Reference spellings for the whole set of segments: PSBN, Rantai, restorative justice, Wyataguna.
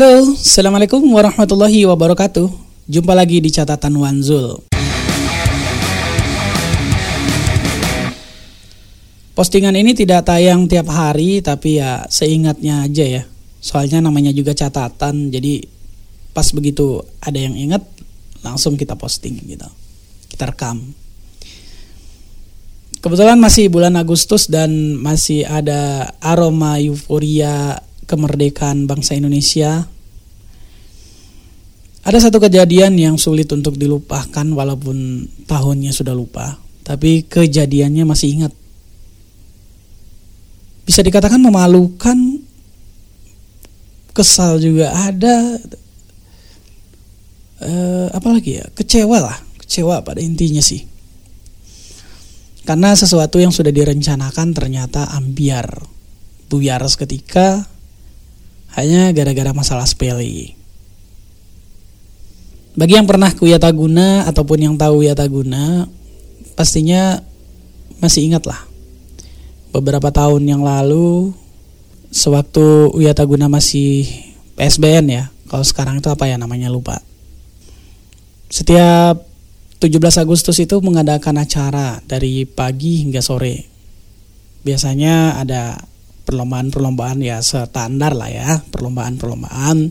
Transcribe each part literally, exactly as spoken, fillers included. Halo, Assalamualaikum warahmatullahi wabarakatuh. Jumpa lagi di catatan Wanzul. Postingan ini tidak tayang tiap hari, tapi ya seingatnya aja ya. Soalnya namanya juga catatan, jadi pas begitu ada yang ingat, langsung kita posting gitu. Kita rekam. Kebetulan masih bulan Agustus dan masih ada aroma euforia kemerdekaan bangsa Indonesia. Ada satu kejadian yang sulit untuk dilupakan walaupun tahunnya sudah lupa, tapi kejadiannya masih ingat. Bisa dikatakan memalukan, kesal juga ada, e, apalagi ya, kecewa lah, kecewa pada intinya sih. Karena sesuatu yang sudah direncanakan ternyata ambiar, buyar seketika. Hanya gara-gara masalah sepele. Bagi yang pernah ke Wyataguna ataupun yang tahu Wyataguna, pastinya masih ingat lah. Beberapa tahun yang lalu, sewaktu Wyataguna masih P S B N ya, kalau sekarang itu apa ya namanya lupa. Setiap tujuh belas Agustus itu mengadakan acara dari pagi hingga sore. Biasanya ada perlombaan-perlombaan ya standar lah ya, perlombaan-perlombaan.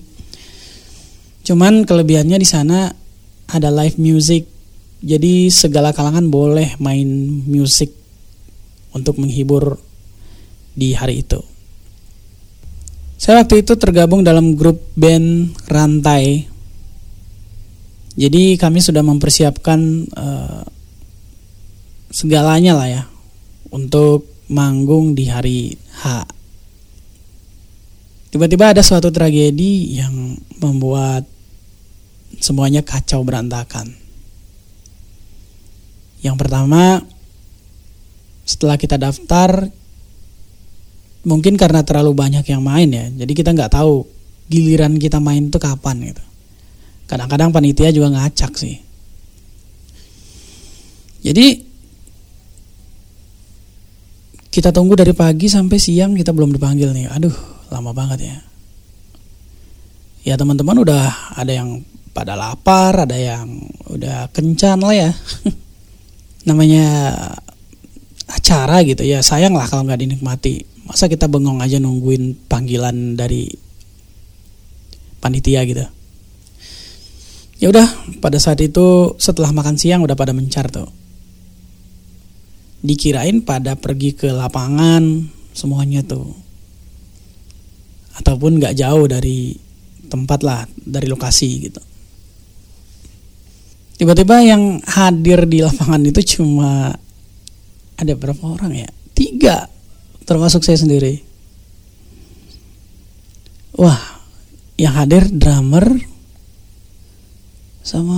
Cuman kelebihannya di sana ada live music. Jadi segala kalangan boleh main musik untuk menghibur di hari itu. Saya waktu itu tergabung dalam grup band Rantai. Jadi kami sudah mempersiapkan uh, segalanya lah ya untuk manggung di hari H. Tiba-tiba ada suatu tragedi yang membuat semuanya kacau berantakan. Yang pertama, setelah kita daftar, mungkin karena terlalu banyak yang main ya, jadi kita gak tahu giliran kita main itu kapan gitu. Kadang-kadang panitia juga ngacak sih. Jadi kita tunggu dari pagi sampai siang kita belum dipanggil nih. Aduh, lama banget ya. Ya teman-teman udah ada yang pada lapar, ada yang udah kencan lah ya. Namanya acara gitu ya, sayang lah kalau gak dinikmati. Masa kita bengong aja nungguin panggilan dari panitia gitu. Ya udah, pada saat itu setelah makan siang udah pada mencar tuh. Dikirain pada pergi ke lapangan semuanya tuh, ataupun gak jauh dari tempat lah, dari lokasi gitu. Tiba-tiba yang hadir di lapangan itu cuma ada berapa orang ya? Tiga, termasuk saya sendiri. Wah, yang hadir drummer sama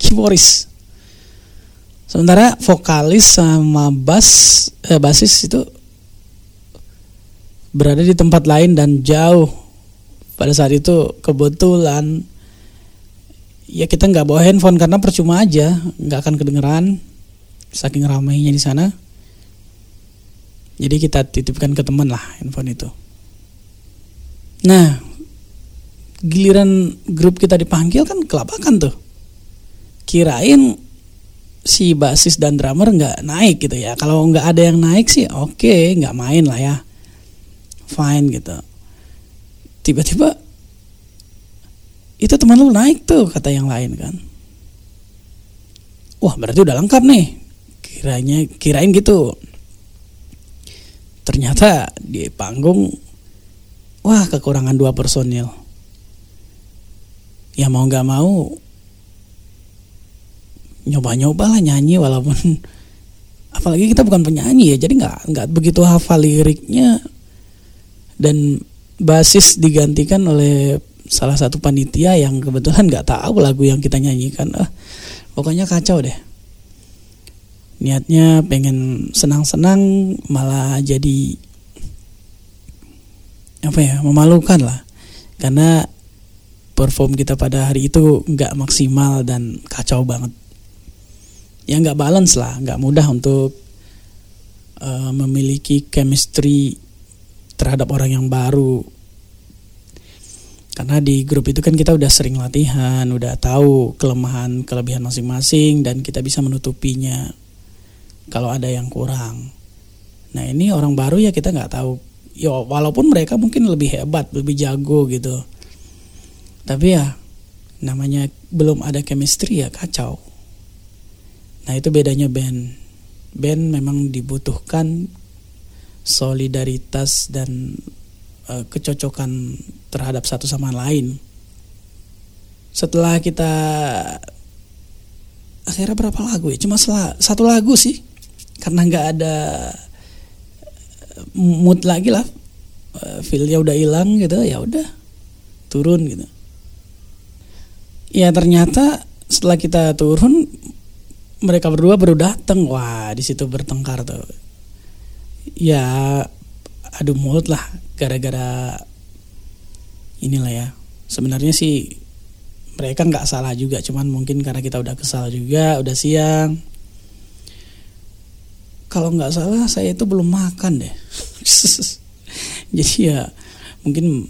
keyboardis. Sementara vokalis sama bass, eh, basis itu berada di tempat lain dan jauh. Pada saat itu kebetulan ya kita nggak bawa handphone karena percuma aja, nggak akan kedengeran saking ramainya di sana. Jadi kita titipkan ke teman lah handphone itu. Nah, giliran grup kita dipanggil kan kelabakan tuh. Kirain si basis dan drummer gak naik gitu ya. Kalau gak ada yang naik sih oke, okay, gak main lah ya, fine gitu. Tiba-tiba itu teman lu naik tuh, kata yang lain kan. Wah, berarti udah lengkap nih, Kiranya Kirain gitu. Ternyata di panggung, wah, kekurangan dua personil. Ya mau gak mau nyoba-nyoba lah nyanyi, walaupun apalagi kita bukan penyanyi ya, jadi nggak nggak begitu hafal liriknya. Dan basis digantikan oleh salah satu panitia yang kebetulan nggak tahu lagu yang kita nyanyikan. Ah, pokoknya kacau deh. Niatnya pengen senang-senang malah jadi apa ya, memalukan lah, karena perform kita pada hari itu nggak maksimal dan kacau banget. Ya gak balance lah, gak mudah untuk uh, memiliki chemistry terhadap orang yang baru Karena di grup itu kan kita udah sering latihan, udah tahu kelemahan kelebihan masing-masing dan kita bisa menutupinya kalau ada yang kurang. Nah ini orang baru ya kita nggak tahu. Yo walaupun mereka mungkin lebih hebat, lebih jago gitu. Tapi ya namanya belum ada chemistry ya kacau. Nah itu bedanya band. Band memang dibutuhkan solidaritas dan e, kecocokan terhadap satu sama lain. Setelah kita akhirnya berapa lagu ya? Cuma sel- satu lagu sih, karena nggak ada mood lagi lah, feelnya udah hilang gitu, ya udah turun gitu. Ya ternyata setelah kita turun mereka berdua baru datang, wah di situ bertengkar tuh. Ya adu mulut lah, gara-gara inilah ya. Sebenarnya sih mereka nggak salah juga, cuman mungkin karena kita udah kesal juga, udah siang. Kalau nggak salah saya itu belum makan deh. Jadi ya mungkin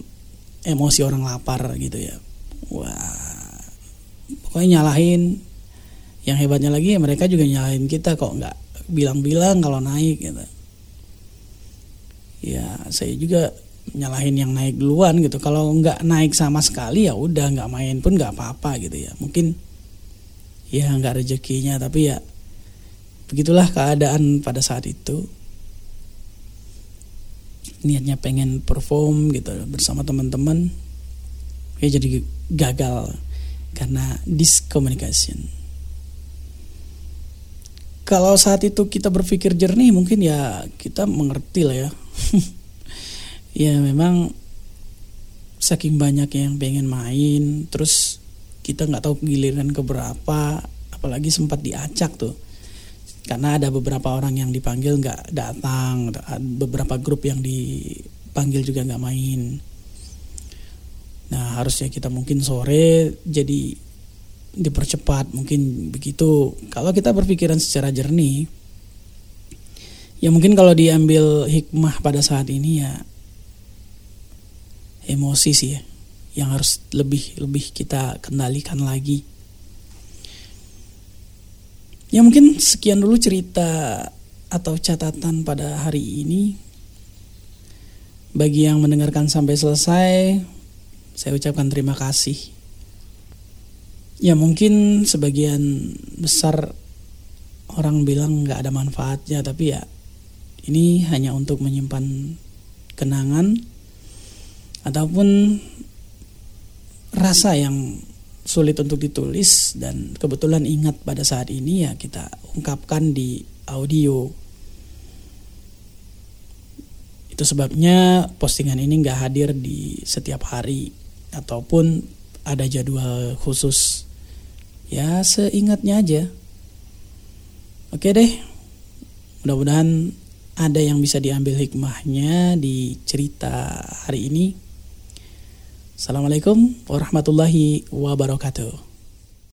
emosi orang lapar gitu ya. Wah, pokoknya nyalahin. Yang hebatnya lagi ya mereka juga nyalahin kita kok nggak bilang-bilang kalau naik gitu. Ya saya juga nyalahin yang naik duluan gitu. Kalau nggak naik sama sekali ya udah nggak main pun nggak apa-apa gitu ya. Mungkin ya nggak rezekinya, tapi ya begitulah keadaan pada saat itu. Niatnya pengen perform gitu bersama teman-teman. Ya jadi gagal karena discommunication. Kalau saat itu kita berpikir jernih mungkin ya kita mengerti lah ya. Ya memang saking banyak yang pengen main, terus kita gak tahu giliran keberapa. Apalagi sempat diacak tuh, karena ada beberapa orang yang dipanggil nggak datang, beberapa grup yang dipanggil juga nggak main. Nah harusnya kita mungkin sore jadi dipercepat mungkin begitu. Kalau kita berpikiran secara jernih, ya mungkin kalau diambil hikmah pada saat ini ya emosi sih ya, yang harus lebih lebih kita kendalikan lagi. Ya mungkin sekian dulu cerita atau catatan pada hari ini. Bagi yang mendengarkan sampai selesai, saya ucapkan terima kasih. Ya mungkin sebagian besar orang bilang gak ada manfaatnya, tapi ya ini hanya untuk menyimpan kenangan ataupun rasa yang sulit untuk ditulis dan kebetulan ingat pada saat ini ya kita ungkapkan di audio. Itu sebabnya postingan ini gak hadir di setiap hari ataupun ada jadwal khusus. Ya seingatnya aja. Oke deh, mudah-mudahan ada yang bisa diambil hikmahnya di cerita hari ini. Assalamualaikum warahmatullahi wabarakatuh.